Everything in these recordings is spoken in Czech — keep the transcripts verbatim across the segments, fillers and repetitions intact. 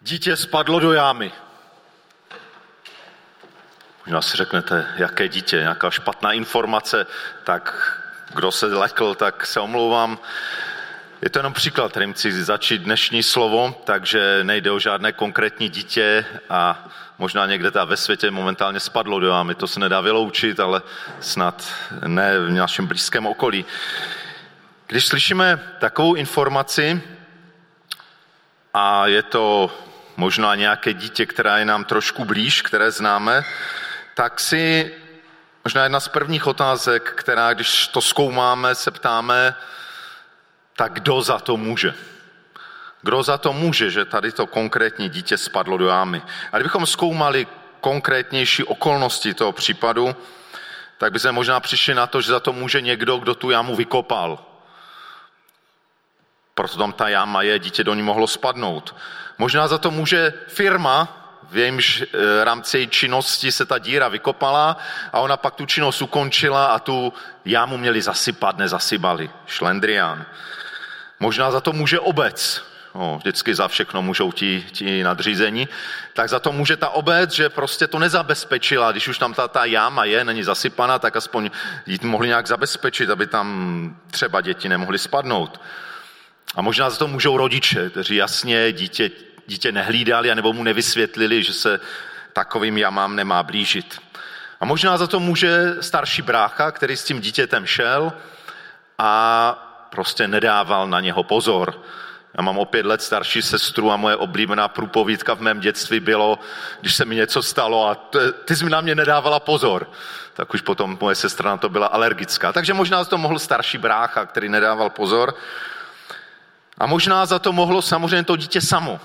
Dítě spadlo do jámy. Možná si řeknete, jaké dítě, nějaká špatná informace, tak kdo se lekl, tak se omlouvám. Je to jenom příklad, kterým chci začít dnešní slovo, takže nejde o žádné konkrétní dítě a možná někde ta ve světě momentálně spadlo do jámy. To se nedá vyloučit, ale snad ne v našem blízkém okolí. Když slyšíme takovou informaci a je to možná nějaké dítě, které je nám trošku blíž, které známe, tak si možná jedna z prvních otázek, která, když to zkoumáme, se ptáme, tak kdo za to může? Kdo za to může, že tady to konkrétní dítě spadlo do jámy? A kdybychom zkoumali konkrétnější okolnosti toho případu, tak by se možná přišli na to, že za to může někdo, kdo tu jámu vykopal. Proto tam ta jáma je, dítě do ní mohlo spadnout. Možná za to může firma, v jejímž rámci její činnosti se ta díra vykopala a ona pak tu činnost ukončila a tu jámu měli zasypat, nezasypali. Šlendrián. Možná za to může obec. No, vždycky za všechno můžou ti, ti nadřízení. Tak za to může ta obec, že prostě to nezabezpečila. Když už tam ta, ta jáma je, není zasypaná, tak aspoň ji mohli nějak zabezpečit, aby tam třeba děti nemohly spadnout. A možná za to můžou rodiče, kteří jasně dítě dítě nehlídali, anebo mu nevysvětlili, že se takovým jamám nemá blížit. A možná za to může starší brácha, který s tím dítětem šel a prostě nedával na něho pozor. Já mám o pět let starší sestru a moje oblíbená průpovídka v mém dětství bylo, když se mi něco stalo a ty jsi na mě nedávala pozor. Tak už potom moje sestra na to byla alergická. Takže možná za to mohl starší brácha, který nedával pozor. A možná za to mohlo samozřejmě to dítě samo.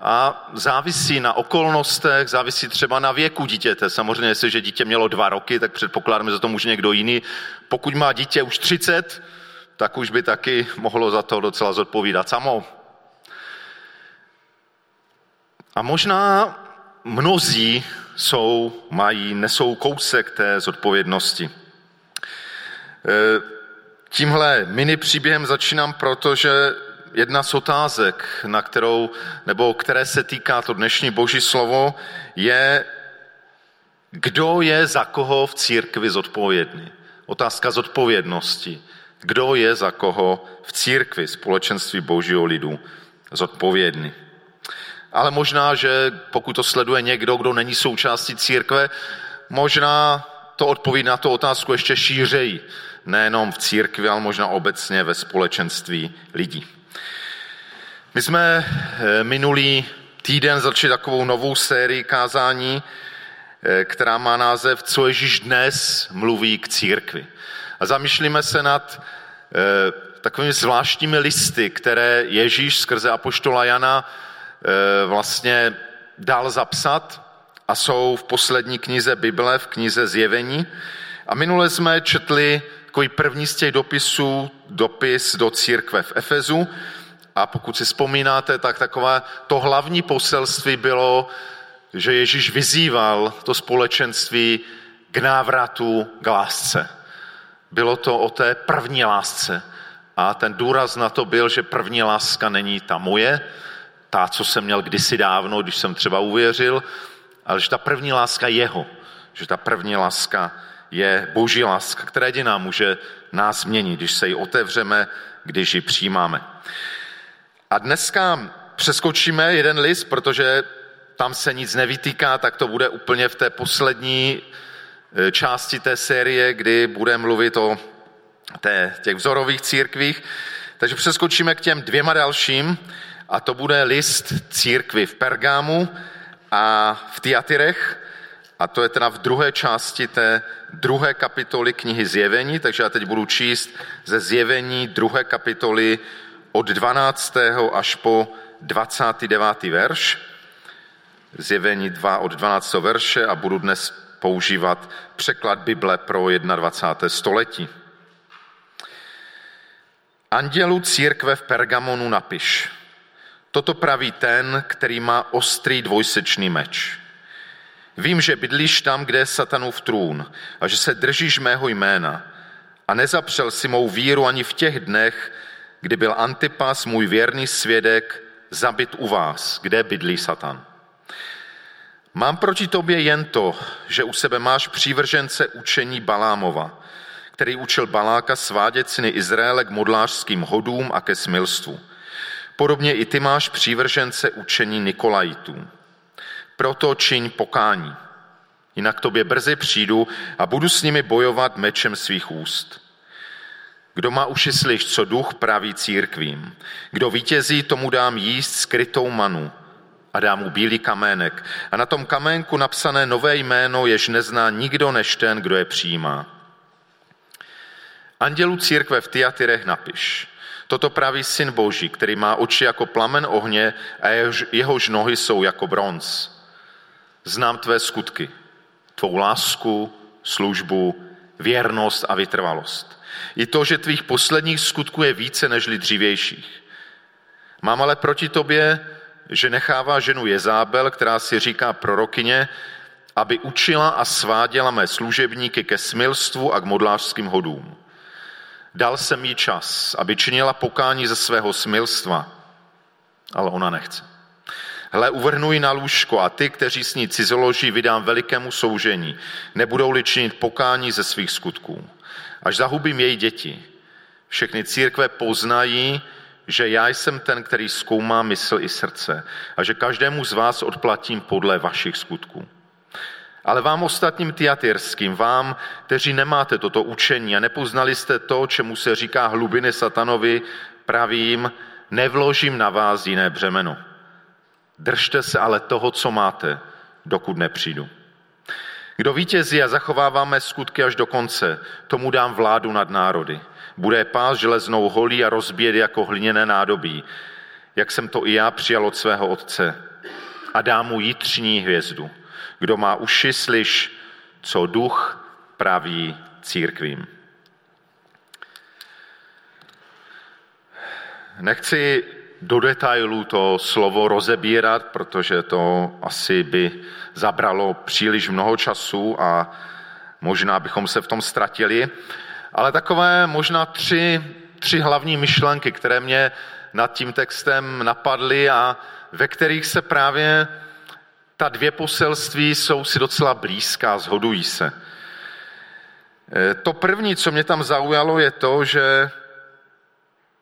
A závisí na okolnostech, závisí třeba na věku dítěte. Samozřejmě, jestliže dítě mělo dva roky, tak předpokládáme, že za to může někdo jiný. Pokud má dítě už třicet, tak už by taky mohlo za to docela zodpovídat samo. A možná mnozí jsou, mají, nesou kousek té zodpovědnosti. Tímhle mini příběhem začínám, protože jedna z otázek, na kterou, nebo které se týká to dnešní boží slovo, je, kdo je za koho v církvi zodpovědný. Otázka zodpovědnosti. Kdo je za koho v církvi, společenství božího lidu, zodpovědný. Ale možná, že pokud to sleduje někdo, kdo není součástí církve, možná to odpoví na tu otázku ještě šířeji. Nejenom v církvi, ale možná obecně ve společenství lidí. My jsme minulý týden začali takovou novou sérii kázání, která má název Co Ježíš dnes mluví k církvi. A zamýšlíme se nad takovými zvláštními listy, které Ježíš skrze apoštola Jana vlastně dal zapsat a jsou v poslední knize Bible, v knize Zjevení. A minule jsme četli takový první z těch dopisů, dopis do církve v Efezu. A pokud si vzpomínáte, tak takové to hlavní poselství bylo, že Ježíš vyzýval to společenství k návratu, k lásce. Bylo to o té první lásce. A ten důraz na to byl, že první láska není ta moje, ta, co jsem měl kdysi dávno, když jsem třeba uvěřil, ale že ta první láska jeho, že ta první láska je boží láska, která jediná může nás změnit, když se ji otevřeme, když ji přijímáme. A dneska přeskočíme jeden list, protože tam se nic nevytýká, tak to bude úplně v té poslední části té série, kdy bude mluvit o té, těch vzorových církvích. Takže přeskočíme k těm dvěma dalším a to bude list církvi v Pergamu a v Tiatyrech. A to je teda v druhé části té druhé kapitoly knihy Zjevení, takže já teď budu číst ze Zjevení druhé kapitoly od dvanáctého až po dvacátý devátý verš. Zjevení dva od dvanáctého verše a budu dnes používat překlad Bible pro dvacáté první století. Andělu církve v Pergamonu napiš. Toto praví ten, který má ostrý dvojsečný meč. Vím, že bydlíš tam, kde je Satanův trůn a že se držíš mého jména a nezapřel si mou víru ani v těch dnech, kdy byl Antipas, můj věrný svědek, zabit u vás, kde bydlí Satan. Mám proti tobě jen to, že u sebe máš přívržence učení Balámova, který učil Baláka svádět syny Izraele k modlářským hodům a ke smilstvu. Podobně i ty máš přívržence učení Nikolajitů. Proto čiň pokání, jinak tobě brzy přijdu a budu s nimi bojovat mečem svých úst. Kdo má uši, slyš, co duch praví církvím. Kdo vítězí, tomu dám jíst skrytou manu a dám mu bílý kamének a na tom kaménku napsané nové jméno, jež nezná nikdo než ten, kdo je přijímá. Andělu církve v Tyatyrech napiš. Toto praví syn Boží, který má oči jako plamen ohně a jehož, jehož nohy jsou jako bronz. Znám tvé skutky, tvou lásku, službu, věrnost a vytrvalost. I to, že tvých posledních skutků je více nežli dřívějších. Mám ale proti tobě, že nechává ženu Jezábel, která si říká prorokyně, aby učila a sváděla mé služebníky ke smilstvu a k modlářským hodům. Dal jsem jí čas, aby činila pokání ze svého smilstva, ale ona nechce. Hle, uvrhnu ji na lůžko a ty, kteří s ní cizoloží, vydám velikému soužení, nebudou-li činit pokání ze svých skutků. Až zahubím její děti, všechny církve poznají, že já jsem ten, který zkoumá mysl i srdce a že každému z vás odplatím podle vašich skutků. Ale vám ostatním tyatyrským, vám, kteří nemáte toto učení a nepoznali jste to, čemu se říká hlubiny Satanovi, pravím, nevložím na vás jiné břemeno. Držte se ale toho, co máte, dokud nepřijdu. Kdo vítězí a zachovává mé skutky až do konce, tomu dám vládu nad národy. Bude pás železnou holí a rozbije jako hliněné nádobí, jak jsem to i já přijal od svého otce. A dám mu jitřní hvězdu. Kdo má uši, slyš, co duch praví církvím. Nechci do detailů to slovo rozebírat, protože to asi by zabralo příliš mnoho času a možná bychom se v tom ztratili. Ale takové možná tři, tři hlavní myšlenky, které mě nad tím textem napadly a ve kterých se právě ta dvě poselství jsou si docela blízká, shodují se. To první, co mě tam zaujalo, je to, že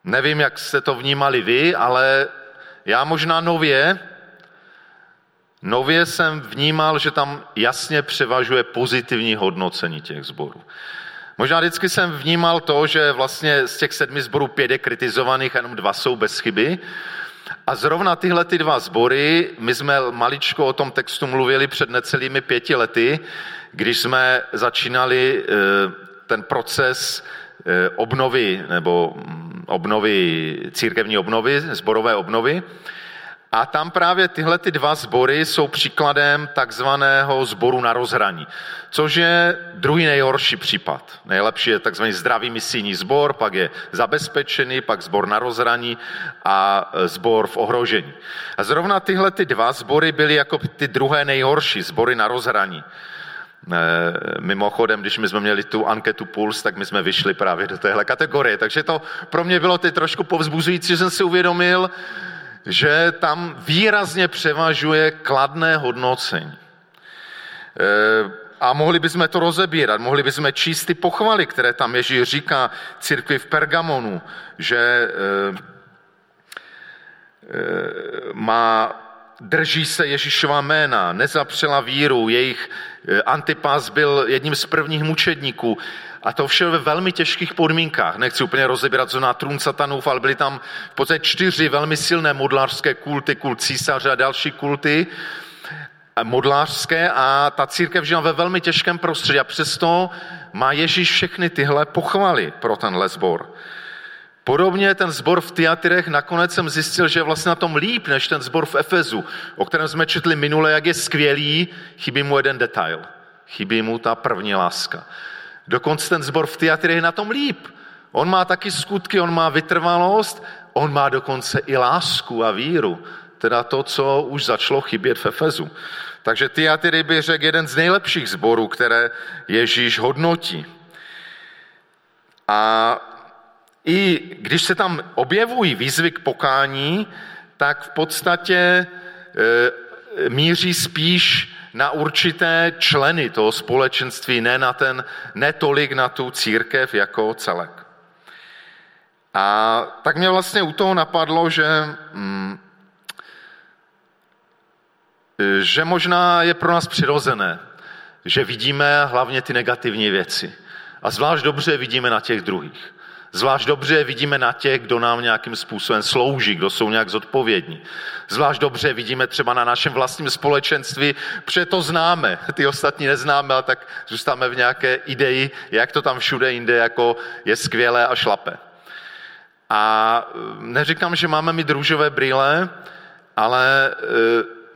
nevím, jak jste to vnímali vy, ale já možná nově, nově jsem vnímal, že tam jasně převažuje pozitivní hodnocení těch sborů. Možná vždycky jsem vnímal to, že vlastně z těch sedmi sborů pět je kritizovaných, jenom dva jsou bez chyby. A zrovna tyhle ty dva sbory, my jsme maličko o tom textu mluvili před necelými pěti lety, když jsme začínali ten proces obnovy, nebo obnovy, církevní obnovy, sborové obnovy. A tam právě tyhle ty dva sbory jsou příkladem takzvaného sboru na rozhraní, což je druhý nejhorší případ. Nejlepší je takzvaný zdravý misijní sbor, pak je zabezpečený, pak sbor na rozhraní a sbor v ohrožení. A zrovna tyhle ty dva sbory byly jako ty druhé nejhorší sbory na rozhraní. Mimochodem, když my jsme měli tu anketu Puls, tak my jsme vyšli právě do téhle kategorie. Takže to pro mě bylo teď trošku povzbuzující, že jsem si uvědomil, že tam výrazně převažuje kladné hodnocení. A mohli bychom to rozebírat, mohli bychom číst ty pochvaly, které tam Ježíš říká církvi v Pergamonu, že má, drží se Ježíšova jména, nezapřela víru, jejich Antipas byl jedním z prvních mučedníků. A to vše ve velmi těžkých podmínkách. Nechci úplně rozebírat, co na trůn satanův, ale byly tam v podstatě čtyři velmi silné modlářské kulty, kult císaře a další kulty modlářské a ta církev žila ve velmi těžkém prostředí a přesto má Ježíš všechny tyhle pochvaly pro tenhle sbor. Podobně ten sbor v Tyatyrech nakonec jsem zjistil, že je vlastně na tom líp než ten sbor v Efezu, o kterém jsme četli minule, jak je skvělý, chybí mu jeden detail, chybí mu ta první láska. Dokonce ten sbor v Tyatyrech je na tom líp. On má taky skutky, on má vytrvalost, on má dokonce i lásku a víru, teda to, co už začalo chybět v Efezu. Takže Tyatyry by řekl jeden z nejlepších sborů, které Ježíš hodnotí. A i když se tam objevují výzvy k pokání, tak v podstatě míří spíš na určité členy toho společenství, ne na ten, ne tolik na tu církev jako celek. A tak mě vlastně u toho napadlo, že, že možná je pro nás přirozené, že vidíme hlavně ty negativní věci. A zvlášť dobře vidíme na těch druhých. Zvlášť dobře vidíme na těch, kdo nám nějakým způsobem slouží, kdo jsou nějak zodpovědní. Zvlášť dobře vidíme třeba na našem vlastním společenství, protože to známe, ty ostatní neznáme, ale tak zůstáme v nějaké ideji, jak to tam všude jinde jako je skvělé a šlape. A neříkám, že máme mít růžové brýle, ale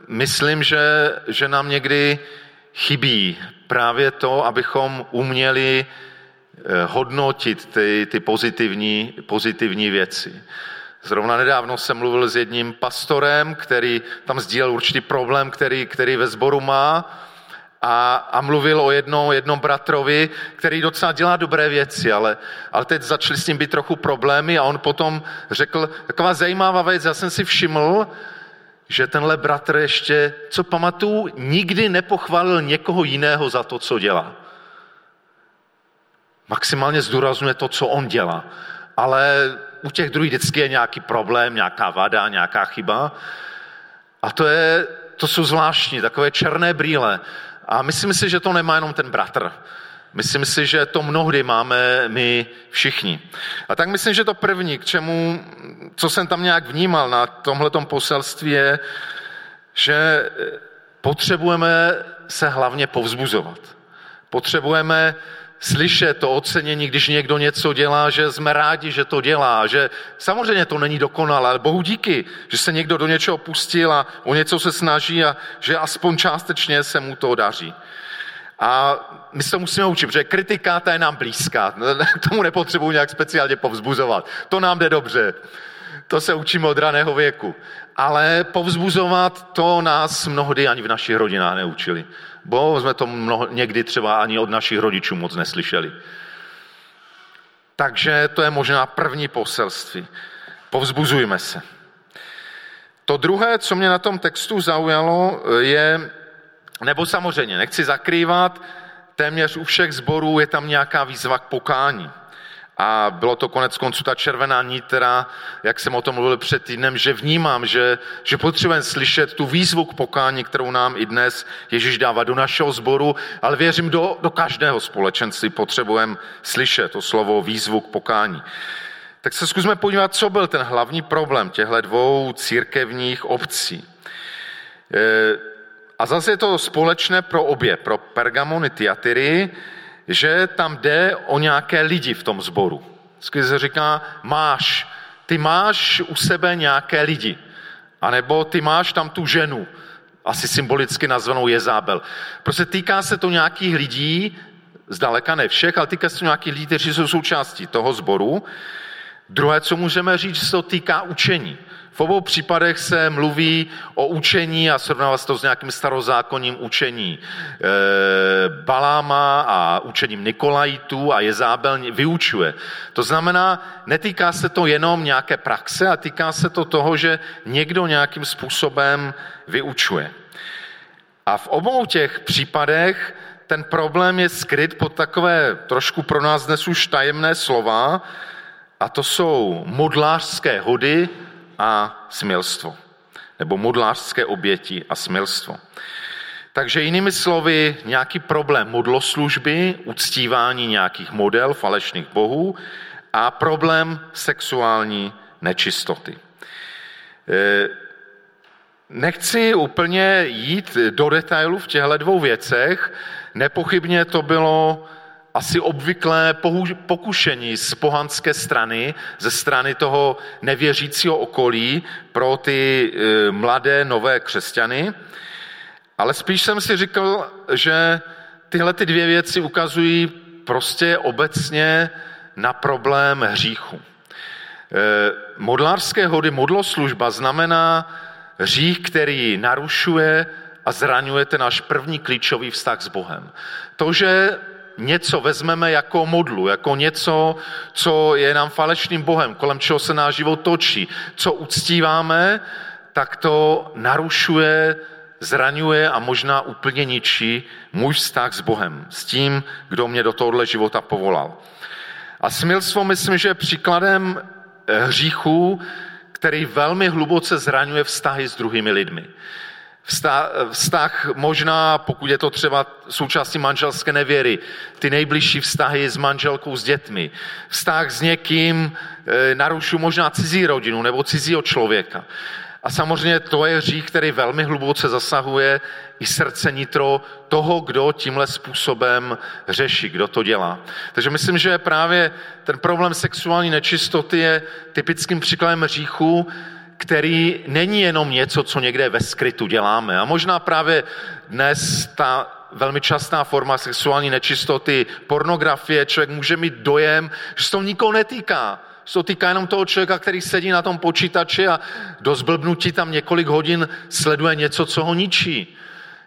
myslím, že, že nám někdy chybí právě to, abychom uměli hodnotit ty, ty pozitivní, pozitivní věci. Zrovna nedávno jsem mluvil s jedním pastorem, který tam sdílel určitý problém, který, který ve sboru má, a, a mluvil o jednom, jednom bratrovi, který docela dělá dobré věci, ale, ale teď začaly s ním být trochu problémy a on potom řekl, taková zajímavá věc, já jsem si všiml, že tenhle bratr ještě, co pamatuju, nikdy nepochválil někoho jiného za to, co dělá. Maximálně zdůrazňuje to, co on dělá. Ale u těch druhých vždycky je nějaký problém, nějaká vada, nějaká chyba. A to, je, to jsou zvláštní, takové černé brýle. A myslím si, že to nemá jenom ten bratr. Myslím si, že to mnohdy máme my všichni. A tak myslím, že to první, k čemu, co jsem tam nějak vnímal na tomhletom poselství, je, že potřebujeme se hlavně povzbuzovat. Potřebujeme slyšet to ocenění, když někdo něco dělá, že jsme rádi, že to dělá, že samozřejmě to není dokonalé, ale bohu díky, že se někdo do něčeho pustil a o něco se snaží a že aspoň částečně se mu to daří. A my se to musíme učit, protože kritika, ta je nám blízká, tomu nepotřebuji nějak speciálně povzbuzovat, to nám jde dobře, to se učíme od raného věku, ale povzbuzovat to nás mnohdy ani v našich rodinách neučili. Bo jsme to mnoho, někdy třeba ani od našich rodičů moc neslyšeli. Takže to je možná první poselství. Povzbuzujme se. To druhé, co mě na tom textu zaujalo, je, nebo samozřejmě, nechci zakrývat, téměř u všech sborů je tam nějaká výzva k pokání. A bylo to konec konců ta červená nit, která, jak jsem o tom mluvil před týdnem, že vnímám, že, že potřebujeme slyšet tu výzvu k pokání, kterou nám i dnes Ježíš dává do našeho sboru, ale věřím, do, do každého společenství potřebujeme slyšet to slovo výzvu k pokání. Tak se zkusme podívat, co byl ten hlavní problém těchto dvou církevních obcí. A zase je to společné pro obě, pro Pergamon i Thyatiry, že tam jde o nějaké lidi v tom sboru. Vždycky se říká, máš, ty máš u sebe nějaké lidi, anebo ty máš tam tu ženu, asi symbolicky nazvanou Jezábel. Prostě týká se to nějakých lidí, zdaleka ne všech, ale týká se to nějakých lidí, kteří jsou součástí toho sboru. Druhé, co můžeme říct, že se to týká učení. V obou případech se mluví o učení a srovnává se to s nějakým starozákonním učení Baláma a učením Nikolajitů a Jezábel vyučuje. To znamená, netýká se to jenom nějaké praxe, a týká se to toho, že někdo nějakým způsobem vyučuje. A v obou těch případech ten problém je skryt pod takové trošku pro nás dnes už tajemné slova, a to jsou modlářské hody a smilstvo. Nebo modlářské oběti a smilstvo. Takže jinými slovy, nějaký problém modloslužby, uctívání nějakých model, falešných bohů a problém sexuální nečistoty. Nechci úplně jít do detailu v těchto dvou věcech. Nepochybně to bylo asi obvyklé pokušení z pohanské strany, ze strany toho nevěřícího okolí pro ty mladé, nové křesťany. Ale spíš jsem si říkal, že tyhle ty dvě věci ukazují prostě obecně na problém hříchu. Modlářské hody, modloslužba znamená hřích, který narušuje a zraňuje ten náš první klíčový vztah s Bohem. To, že něco vezmeme jako modlu, jako něco, co je nám falešným bohem, kolem čeho se náš život točí, co uctíváme, tak to narušuje, zraňuje a možná úplně ničí můj vztah s Bohem, s tím, kdo mě do tohohle života povolal. A smilstvo, myslím, že je příkladem hříchu, který velmi hluboce zraňuje vztahy s druhými lidmi. Vztah, vztah možná, pokud je to třeba součástí manželské nevěry, ty nejbližší vztahy s manželkou, s dětmi, vztah s někým e, narušuje možná cizí rodinu nebo cizího člověka. A samozřejmě to je hřích, který velmi hluboce zasahuje i srdce, nitro toho, kdo tímhle způsobem řeší, kdo to dělá. Takže myslím, že právě ten problém sexuální nečistoty je typickým příkladem hříchu, který není jenom něco, co někde ve skrytu děláme. A možná právě dnes ta velmi častá forma sexuální nečistoty, pornografie, člověk může mít dojem, že se to nikoho netýká. Že to týká jenom toho člověka, který sedí na tom počítači a do zblbnutí tam několik hodin sleduje něco, co ho ničí.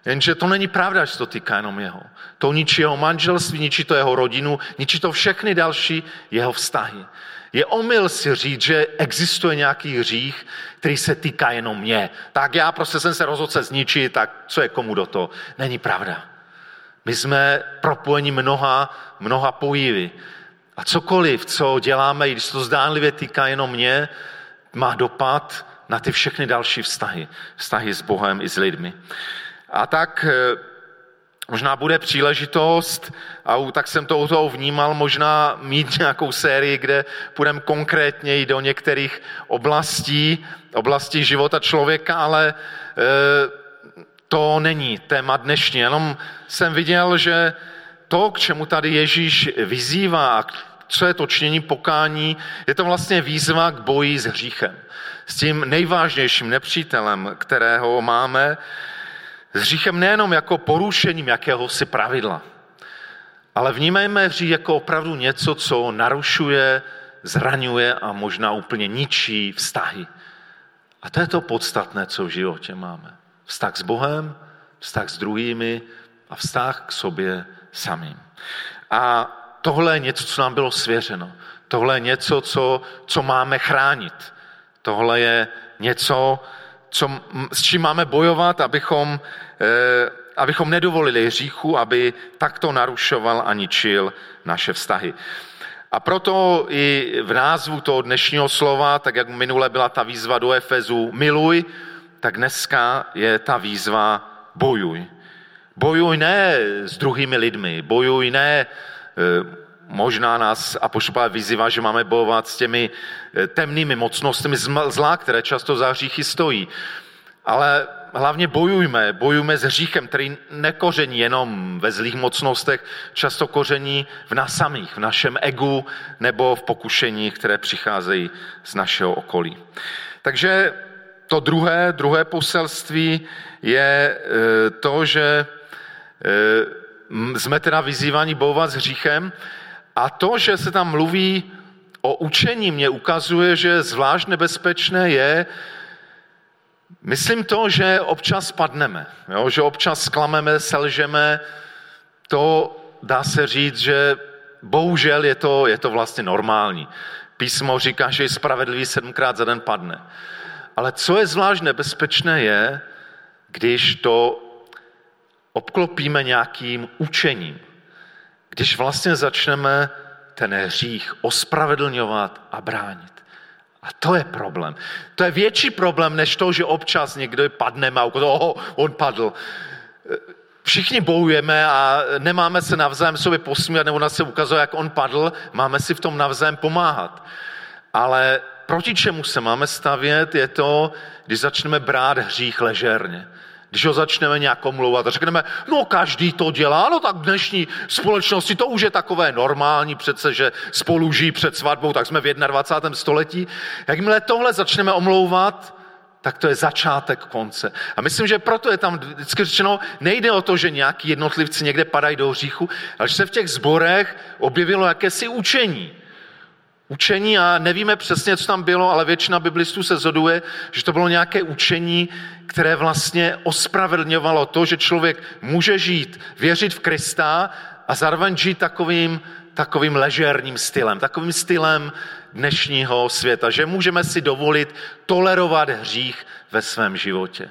Jenže to není pravda, že to týká jenom jeho. To ničí jeho manželství, ničí to jeho rodinu, ničí to všechny další jeho vztahy. Je omyl si říct, že existuje nějaký hřích, který se týká jenom mě. Tak já prostě jsem se rozhodl se zničit, tak co je komu do toho? Není pravda. My jsme propojeni mnoha, mnoha pojivy. A cokoliv, co děláme, i když to zdánlivě týká jenom mě, má dopad na ty všechny další vztahy. Vztahy s Bohem i s lidmi. A tak možná bude příležitost, a tak jsem to u toho vnímal, možná mít nějakou sérii, kde půjdeme konkrétně i do některých oblastí, oblastí života člověka, ale e, to není téma dnešní. Jenom jsem viděl, že to, k čemu tady Ježíš vyzývá, co je to činění pokání, je to vlastně výzva k boji s hříchem. S tím nejvážnějším nepřítelem, kterého máme, s hříchem nejenom jako porušením jakéhosi pravidla, ale vnímejme hřích jako opravdu něco, co narušuje, zraňuje a možná úplně ničí vztahy. A to je to podstatné, co v životě máme. Vztah s Bohem, vztah s druhými a vztah k sobě samým. A tohle je něco, co nám bylo svěřeno. Tohle je něco, co, co máme chránit. Tohle je něco, Co, s čím máme bojovat, abychom, eh, abychom nedovolili hříchu, aby takto narušoval a ničil naše vztahy. A proto i v názvu toho dnešního slova, tak jak minule byla ta výzva do Efezu miluj, tak dneska je ta výzva bojuj. Bojuj ne s druhými lidmi, bojuj ne... Eh, Možná nás apoštol Pavel vyzývá, že máme bojovat s těmi temnými mocnostmi zla, které často za hříchy stojí. Ale hlavně bojujme, bojujme s hříchem, který nekoření jenom ve zlých mocnostech, často koření v nás samých, v našem egu nebo v pokušeních, které přicházejí z našeho okolí. Takže to druhé, druhé poselství je to, že jsme teda vyzýváni bojovat s hříchem. A to, že se tam mluví o učení, mě ukazuje, že zvlášť nebezpečné je, myslím to, že občas padneme, jo? Že občas zklameme, selžeme, to dá se říct, že bohužel je to, je to vlastně normální. Písmo říká, že je spravedlivý sedmkrát za den padne. Ale co je zvlášť nebezpečné je, když to obklopíme nějakým učením. Když vlastně začneme ten hřích ospravedlňovat a bránit. A to je problém. To je větší problém, než to, že občas někdo padne a oho, on padl. Všichni bojujeme a nemáme se navzájem sobě posmívat, nebo nás se ukazuje, jak on padl, máme si v tom navzájem pomáhat. Ale proti čemu se máme stavět, je to, když začneme brát hřích ležérně. Když ho začneme nějak omlouvat a řekneme, no každý to dělá, no tak v dnešní společnosti to už je takové normální přece, že spolu žijí před svatbou, tak jsme v dvacátém prvním století. Jakmile tohle začneme omlouvat, tak to je začátek konce. A myslím, že proto je tam vždycky řečeno, nejde o to, že nějaký jednotlivci někde padají do hříchu, ale že se v těch sborech objevilo jakési učení. Učení a nevíme přesně, co tam bylo, ale většina biblistů se shoduje, že to bylo nějaké učení, které vlastně ospravedlňovalo to, že člověk může žít, věřit v Krista a zároveň žít takovým takovým ležérním stylem, takovým stylem dnešního světa, že můžeme si dovolit tolerovat hřích ve svém životě.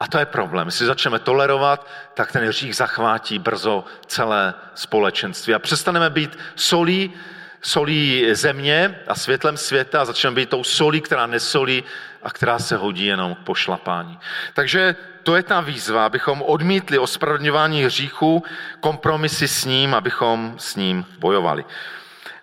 A to je problém. Jestli začneme tolerovat, tak ten hřích zachvátí brzo celé společenství. A přestaneme být solí, solí země a světlem světa a začneme být tou solí, která nesolí a která se hodí jenom k pošlapání. Takže to je ta výzva, abychom odmítli ospravedlňování hříchu, kompromisy s ním, abychom s ním bojovali.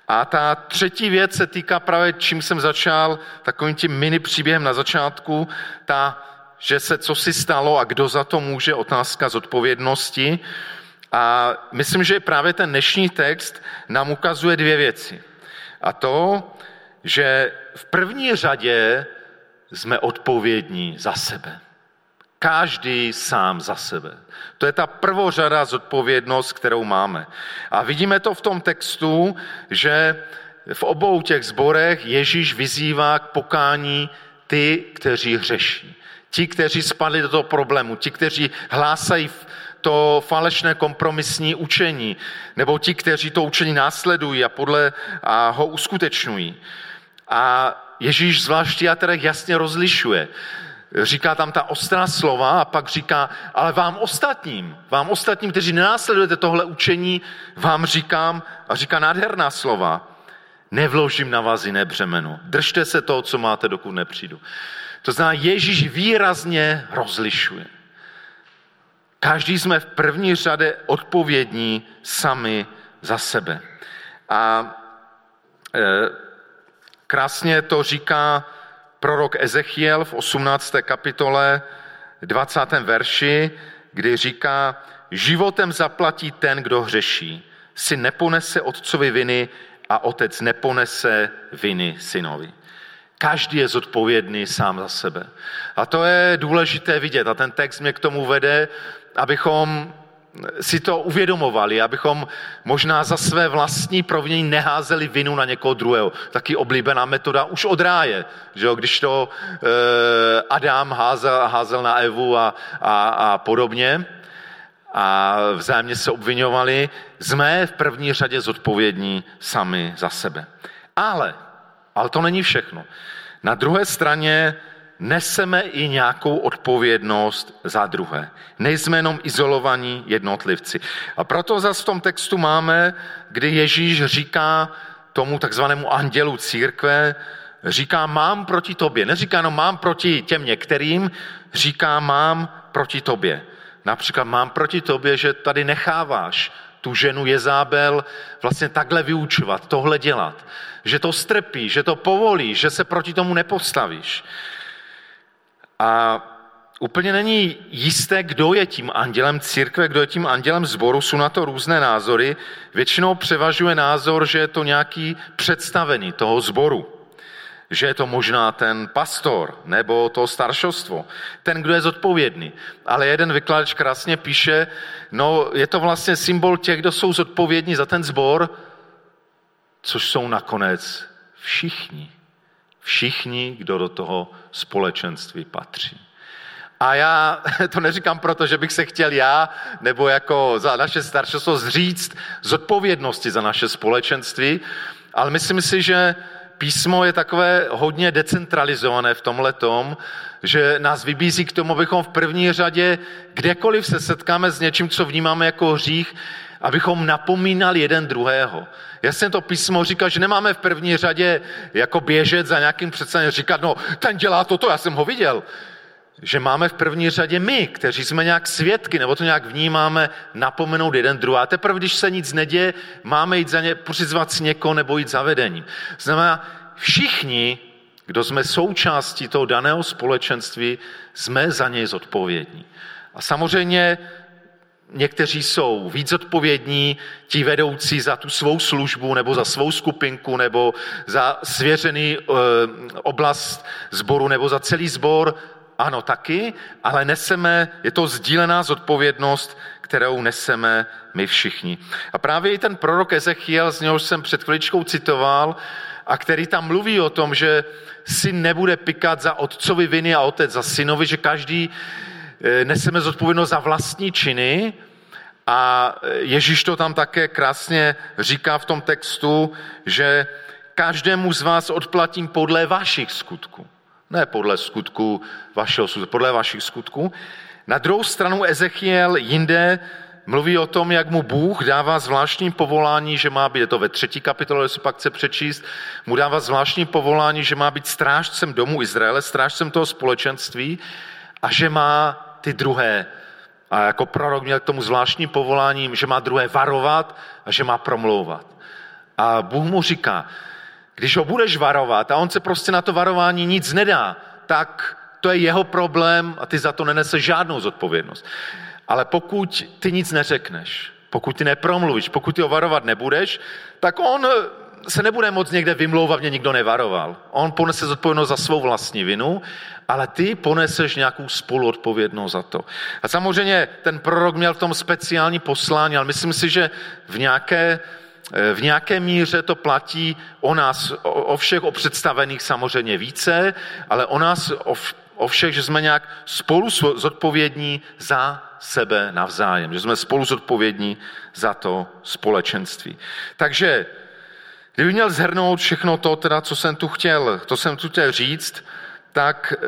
A ta třetí věc se týká právě, čím jsem začal, takovým tím mini příběhem na začátku, ta, že se co si stalo a kdo za to může, otázka zodpovědnosti. A myslím, že právě ten dnešní text nám ukazuje dvě věci. A to, že v první řadě jsme odpovědní za sebe. Každý sám za sebe. To je ta prvořadá zodpovědnost, kterou máme. A vidíme to v tom textu, že v obou těch zborech Ježíš vyzývá k pokání ty, kteří hřeší. Ti, kteří spadli do toho problému, ti, kteří hlásají to falešné kompromisní učení, nebo ti, kteří to učení následují a podle a ho uskutečňují. A Ježíš zvlášť v jasně rozlišuje. Říká tam ta ostrá slova a pak říká, ale vám ostatním, vám ostatním, kteří nenásledujete tohle učení, vám říkám, a říká nádherná slova, nevložím na vás jiné břemeno. Držte se toho, co máte, dokud nepřijdu. To znamená, Ježíš výrazně rozlišuje. Každý jsme v první řadě odpovědní sami za sebe. A e, krásně to říká prorok Ezechiel v osmnácté kapitole dvacátém verši, kdy říká, životem zaplatí ten, kdo hřeší. Syn neponese otcovi viny a otec neponese viny synovi. Každý je zodpovědný sám za sebe. A to je důležité vidět. A ten text mě k tomu vede, abychom si to uvědomovali, abychom možná za své vlastní provinění neházeli vinu na někoho druhého. Taky oblíbená metoda už od ráje, že jo? Když to eh, Adam házel, házel na Evu a, a, a podobně a vzájemně se obviňovali, jsme v první řadě zodpovědní sami za sebe. Ale, ale to není všechno. Na druhé straně neseme i nějakou odpovědnost za druhé. Nejsme jenom izolovaní jednotlivci. A proto zase v tom textu máme, kdy Ježíš říká tomu takzvanému andělu církve, říká mám proti tobě. Neříká no mám proti těm některým, říká mám proti tobě. Například mám proti tobě, že tady necháváš tu ženu Jezábel vlastně takhle vyučovat, tohle dělat. Že to strpí, že to povolí, že se proti tomu nepostavíš. A úplně není jisté, kdo je tím andělem církve, kdo je tím andělem sboru, jsou na to různé názory. Většinou převažuje názor, že je to nějaký představený toho sboru. Že je to možná ten pastor nebo to staršovstvo, ten, kdo je zodpovědný. Ale jeden vykladač krásně píše, no je to vlastně symbol těch, kdo jsou zodpovědní za ten sbor, což jsou nakonec všichni. Všichni, kdo do toho společenství patří. A já to neříkám proto, že bych se chtěl já, nebo jako za naše staršovstvo zříct zodpovědnosti za naše společenství, ale myslím si, že písmo je takové hodně decentralizované v tomhletom, že nás vybízí k tomu, abychom v první řadě, kdekoliv se setkáme s něčím, co vnímáme jako hřích, abychom napomínali jeden druhého. Jasně to písmo říká, že nemáme v první řadě jako běžet za nějakým představením, říkat, no ten dělá toto, já jsem ho viděl. Že máme v první řadě my, kteří jsme nějak svědky, nebo to nějak vnímáme, napomenout jeden druhý. A teprve, když se nic neděje, máme jít za ně, přizvat si někoho nebo jít za vedením. Znamená, všichni, kdo jsme součástí toho daného společenství, jsme za něj zodpovědní. A samozřejmě někteří jsou víc odpovědní, ti vedoucí za tu svou službu nebo za svou skupinku nebo za svěřený e, oblast sboru nebo za celý sbor. Ano, taky, ale neseme, je to sdílená zodpovědnost, kterou neseme my všichni. A právě i ten prorok Ezechiel, z něhož jsem před chviličkou citoval, a který tam mluví o tom, že syn nebude pykat za otcovi viny a otec za synovi, že každý neseme zodpovědnost za vlastní činy A Ježíš to tam také krásně říká v tom textu, že každému z vás odplatím podle vašich skutků. Ne podle skutku vašeho skutku, podle vašich skutků. Na druhou stranu Ezechiel jinde mluví o tom, jak mu Bůh dává zvláštní povolání, že má být, je to ve třetí kapitole, jestli pak chce přečíst, mu dává zvláštní povolání, že má být strážcem domu Izraele, strážcem toho společenství a že má ty druhé, a jako prorok měl k tomu zvláštní povolání, že má druhé varovat a že má promlouvat. A Bůh mu říká, když ho budeš varovat a on se prostě na to varování nic nedá, tak to je jeho problém a ty za to neneseš žádnou zodpovědnost. Ale pokud ty nic neřekneš, pokud ty nepromluvíš, pokud ty ho varovat nebudeš, tak on se nebude moc někde vymlouvat, mě nikdo nevaroval. On ponese zodpovědnost za svou vlastní vinu, ale ty poneseš nějakou spoluodpovědnost za to. A samozřejmě ten prorok měl v tom speciální poslání, ale myslím si, že v nějaké, v nějaké míře to platí o nás, o, o všech, o představených samozřejmě více, ale o nás, o, o všech, že jsme nějak spolu zodpovědní za sebe navzájem, že jsme spolu zodpovědní za to společenství. Takže kdybych měl shrnout všechno to, teda, co jsem tu chtěl, to jsem tu chtěl říct, tak e,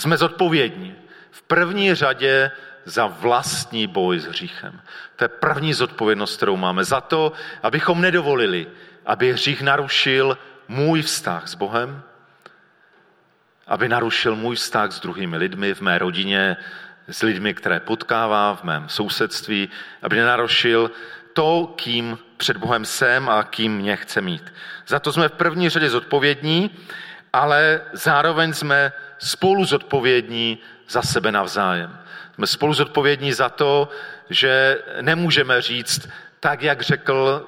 jsme zodpovědní. V první řadě za vlastní boj s hříchem. To je první zodpovědnost, kterou máme. Za to, abychom nedovolili, aby hřích narušil můj vztah s Bohem, aby narušil můj vztah s druhými lidmi v mé rodině, s lidmi, které potkává v mém sousedství, aby nenarušil to, kým před Bohem jsem a kým mě chce mít. Za to jsme v první řadě zodpovědní, ale zároveň jsme spolu zodpovědní za sebe navzájem. Jsme spolu zodpovědní za to, že nemůžeme říct tak, jak řekl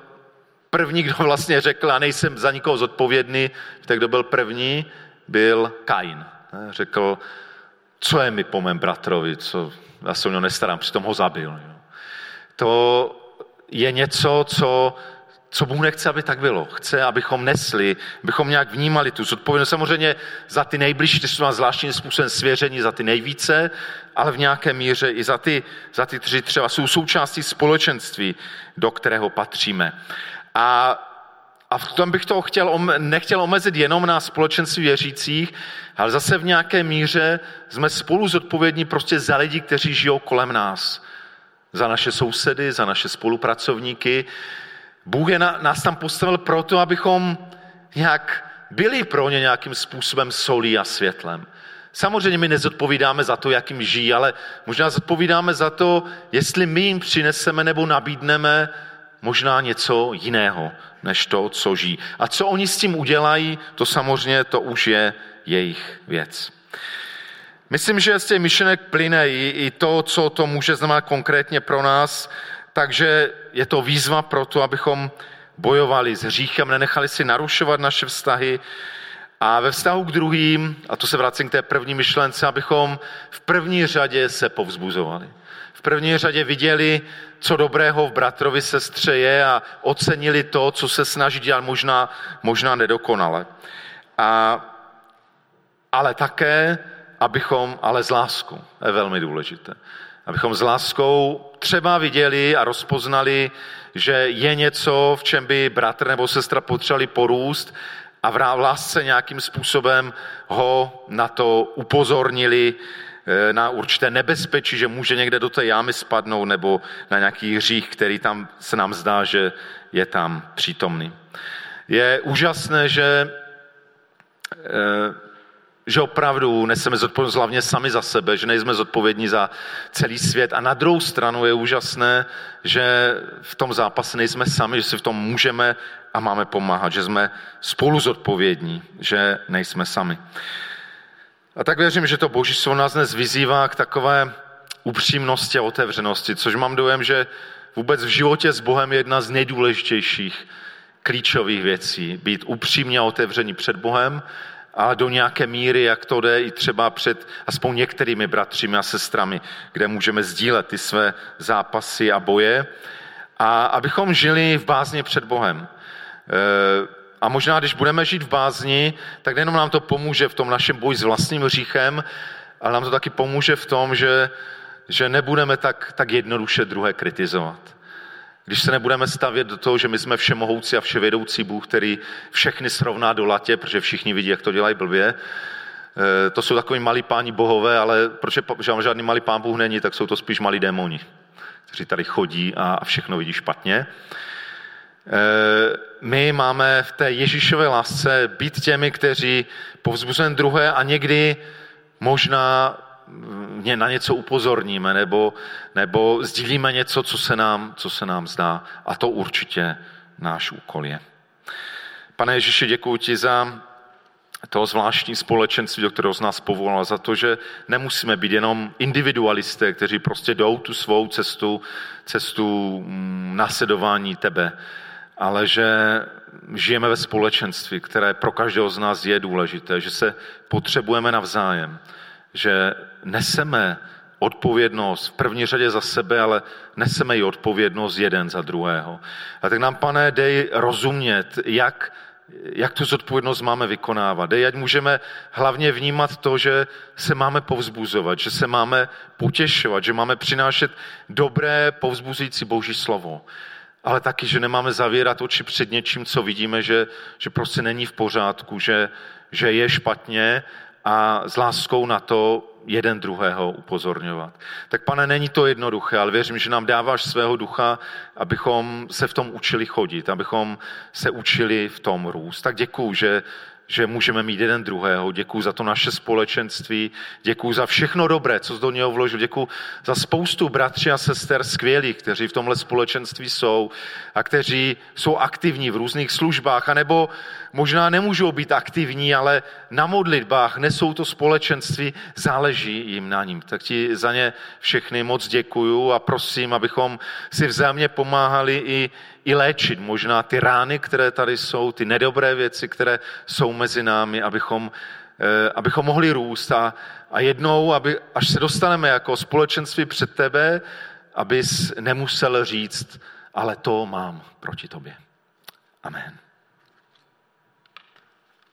první, kdo vlastně řekl, a nejsem za nikoho zodpovědný, tak kdo byl první, byl Kain. Řekl, co je mi po mém bratrovi, co, já se o něho nestarám, přitom ho zabil. To je něco, co, co Bůh nechce, aby tak bylo. Chce, abychom nesli, abychom nějak vnímali tu zodpovědnost. Samozřejmě za ty nejbližší, kteří jsou na zvláštním způsobem svěření, za ty nejvíce, ale v nějaké míře i za ty, za ty tři třeba jsou součástí společenství, do kterého patříme. A, a v tom bych to chtěl, nechtěl omezit jenom na společenství věřících, ale zase v nějaké míře jsme spolu zodpovědní prostě za lidi, kteří žijou kolem nás. Za naše sousedy, za naše spolupracovníky. Bůh je na, nás tam postavil proto, abychom nějak byli pro ně nějakým způsobem solí a světlem. Samozřejmě my nezodpovídáme za to, jak jim žijí, ale možná zodpovídáme za to, jestli my jim přineseme nebo nabídneme možná něco jiného, než to, co žijí. A co oni s tím udělají, to samozřejmě to už je jejich věc. Myslím, že z těch myšlenek plyne i to, co to může znamenat konkrétně pro nás, takže je to výzva pro to, abychom bojovali s hříchem, nenechali si narušovat naše vztahy a ve vztahu k druhým, a to se vracím k té první myšlence, abychom v první řadě se povzbuzovali. V první řadě viděli, co dobrého v bratrovi, sestře je a ocenili to, co se snaží dělat možná, možná nedokonale. A, ale také abychom, ale s láskou, je velmi důležité, abychom s láskou třeba viděli a rozpoznali, že je něco, v čem by bratr nebo sestra potřebovali porůst a v lásce nějakým způsobem ho na to upozornili, na určité nebezpečí, že může někde do té jámy spadnout nebo na nějaký hřích, který tam se nám zdá, že je tam přítomný. Je úžasné, že e, že opravdu neseme zodpovědnost hlavně sami za sebe, že nejsme zodpovědní za celý svět. A na druhou stranu je úžasné, že v tom zápase nejsme sami, že si v tom můžeme a máme pomáhat, že jsme spolu zodpovědní, že nejsme sami. A tak věřím, že to Boží slovo nás dnes vyzývá k takové upřímnosti a otevřenosti, což mám dojem, že vůbec v životě s Bohem je jedna z nejdůležitějších klíčových věcí. Být upřímně a otevření před Bohem, a do nějaké míry, jak to jde i třeba před aspoň některými bratřími a sestrami, kde můžeme sdílet ty své zápasy a boje. A abychom žili v bázni před Bohem. A možná, když budeme žít v bázni, tak nejenom nám to pomůže v tom našem boji s vlastním hříchem, ale nám to taky pomůže v tom, že že nebudeme tak, tak jednoduše druhé kritizovat. Když se nebudeme stavět do toho, že my jsme všemohoucí a vševědoucí Bůh, který všechny srovná do latě, protože všichni vidí, jak to dělají blbě. To jsou takový malí páni bohové, ale protože žádný malý pán Bůh není, tak jsou to spíš malí démoni, kteří tady chodí a všechno vidí špatně. My máme v té Ježíšové lásce být těmi, kteří povzbuzujeme druhé a někdy možná na něco upozorníme nebo, nebo sdílíme něco, co se, nám, co se nám zdá. A to určitě náš úkol je. Pane Ježíši, děkuji ti za toho zvláštní společenství, do kterého z nás povolal, za to, že nemusíme být jenom individualisté, kteří prostě jdou tu svou cestu, cestu následování tebe, ale že žijeme ve společenství, které pro každého z nás je důležité, že se potřebujeme navzájem, že neseme odpovědnost v první řadě za sebe, ale neseme i odpovědnost jeden za druhého. A tak nám, Pane, dej rozumět, jak jak tu zodpovědnost máme vykonávat. Dej, ať můžeme hlavně vnímat to, že se máme povzbuzovat, že se máme potěšovat, že máme přinášet dobré, povzbuzující Boží slovo. Ale taky, že nemáme zavírat oči před něčím, co vidíme, že, že prostě není v pořádku, že, že je špatně a s láskou na to jeden druhého upozorňovat. Tak, Pane, není to jednoduché, ale věřím, že nám dáváš svého ducha, abychom se v tom učili chodit, abychom se učili v tom růst. Tak děkuju, že, že můžeme mít jeden druhého, děkuju za to naše společenství, děkuju za všechno dobré, co jsi do něho vložil, děkuju za spoustu bratří a sester skvělých, kteří v tomhle společenství jsou a kteří jsou aktivní v různých službách, anebo možná nemůžou být aktivní, ale na modlitbách nesou to společenství, záleží jim na ním. Tak ti za ně všechny moc děkuju a prosím, abychom si vzájemně pomáhali i, i léčit možná ty rány, které tady jsou, ty nedobré věci, které jsou mezi námi, abychom, eh, abychom mohli růst a, a jednou, aby, až se dostaneme jako společenství před tebe, abys nemusel říct, ale to mám proti tobě. Amen.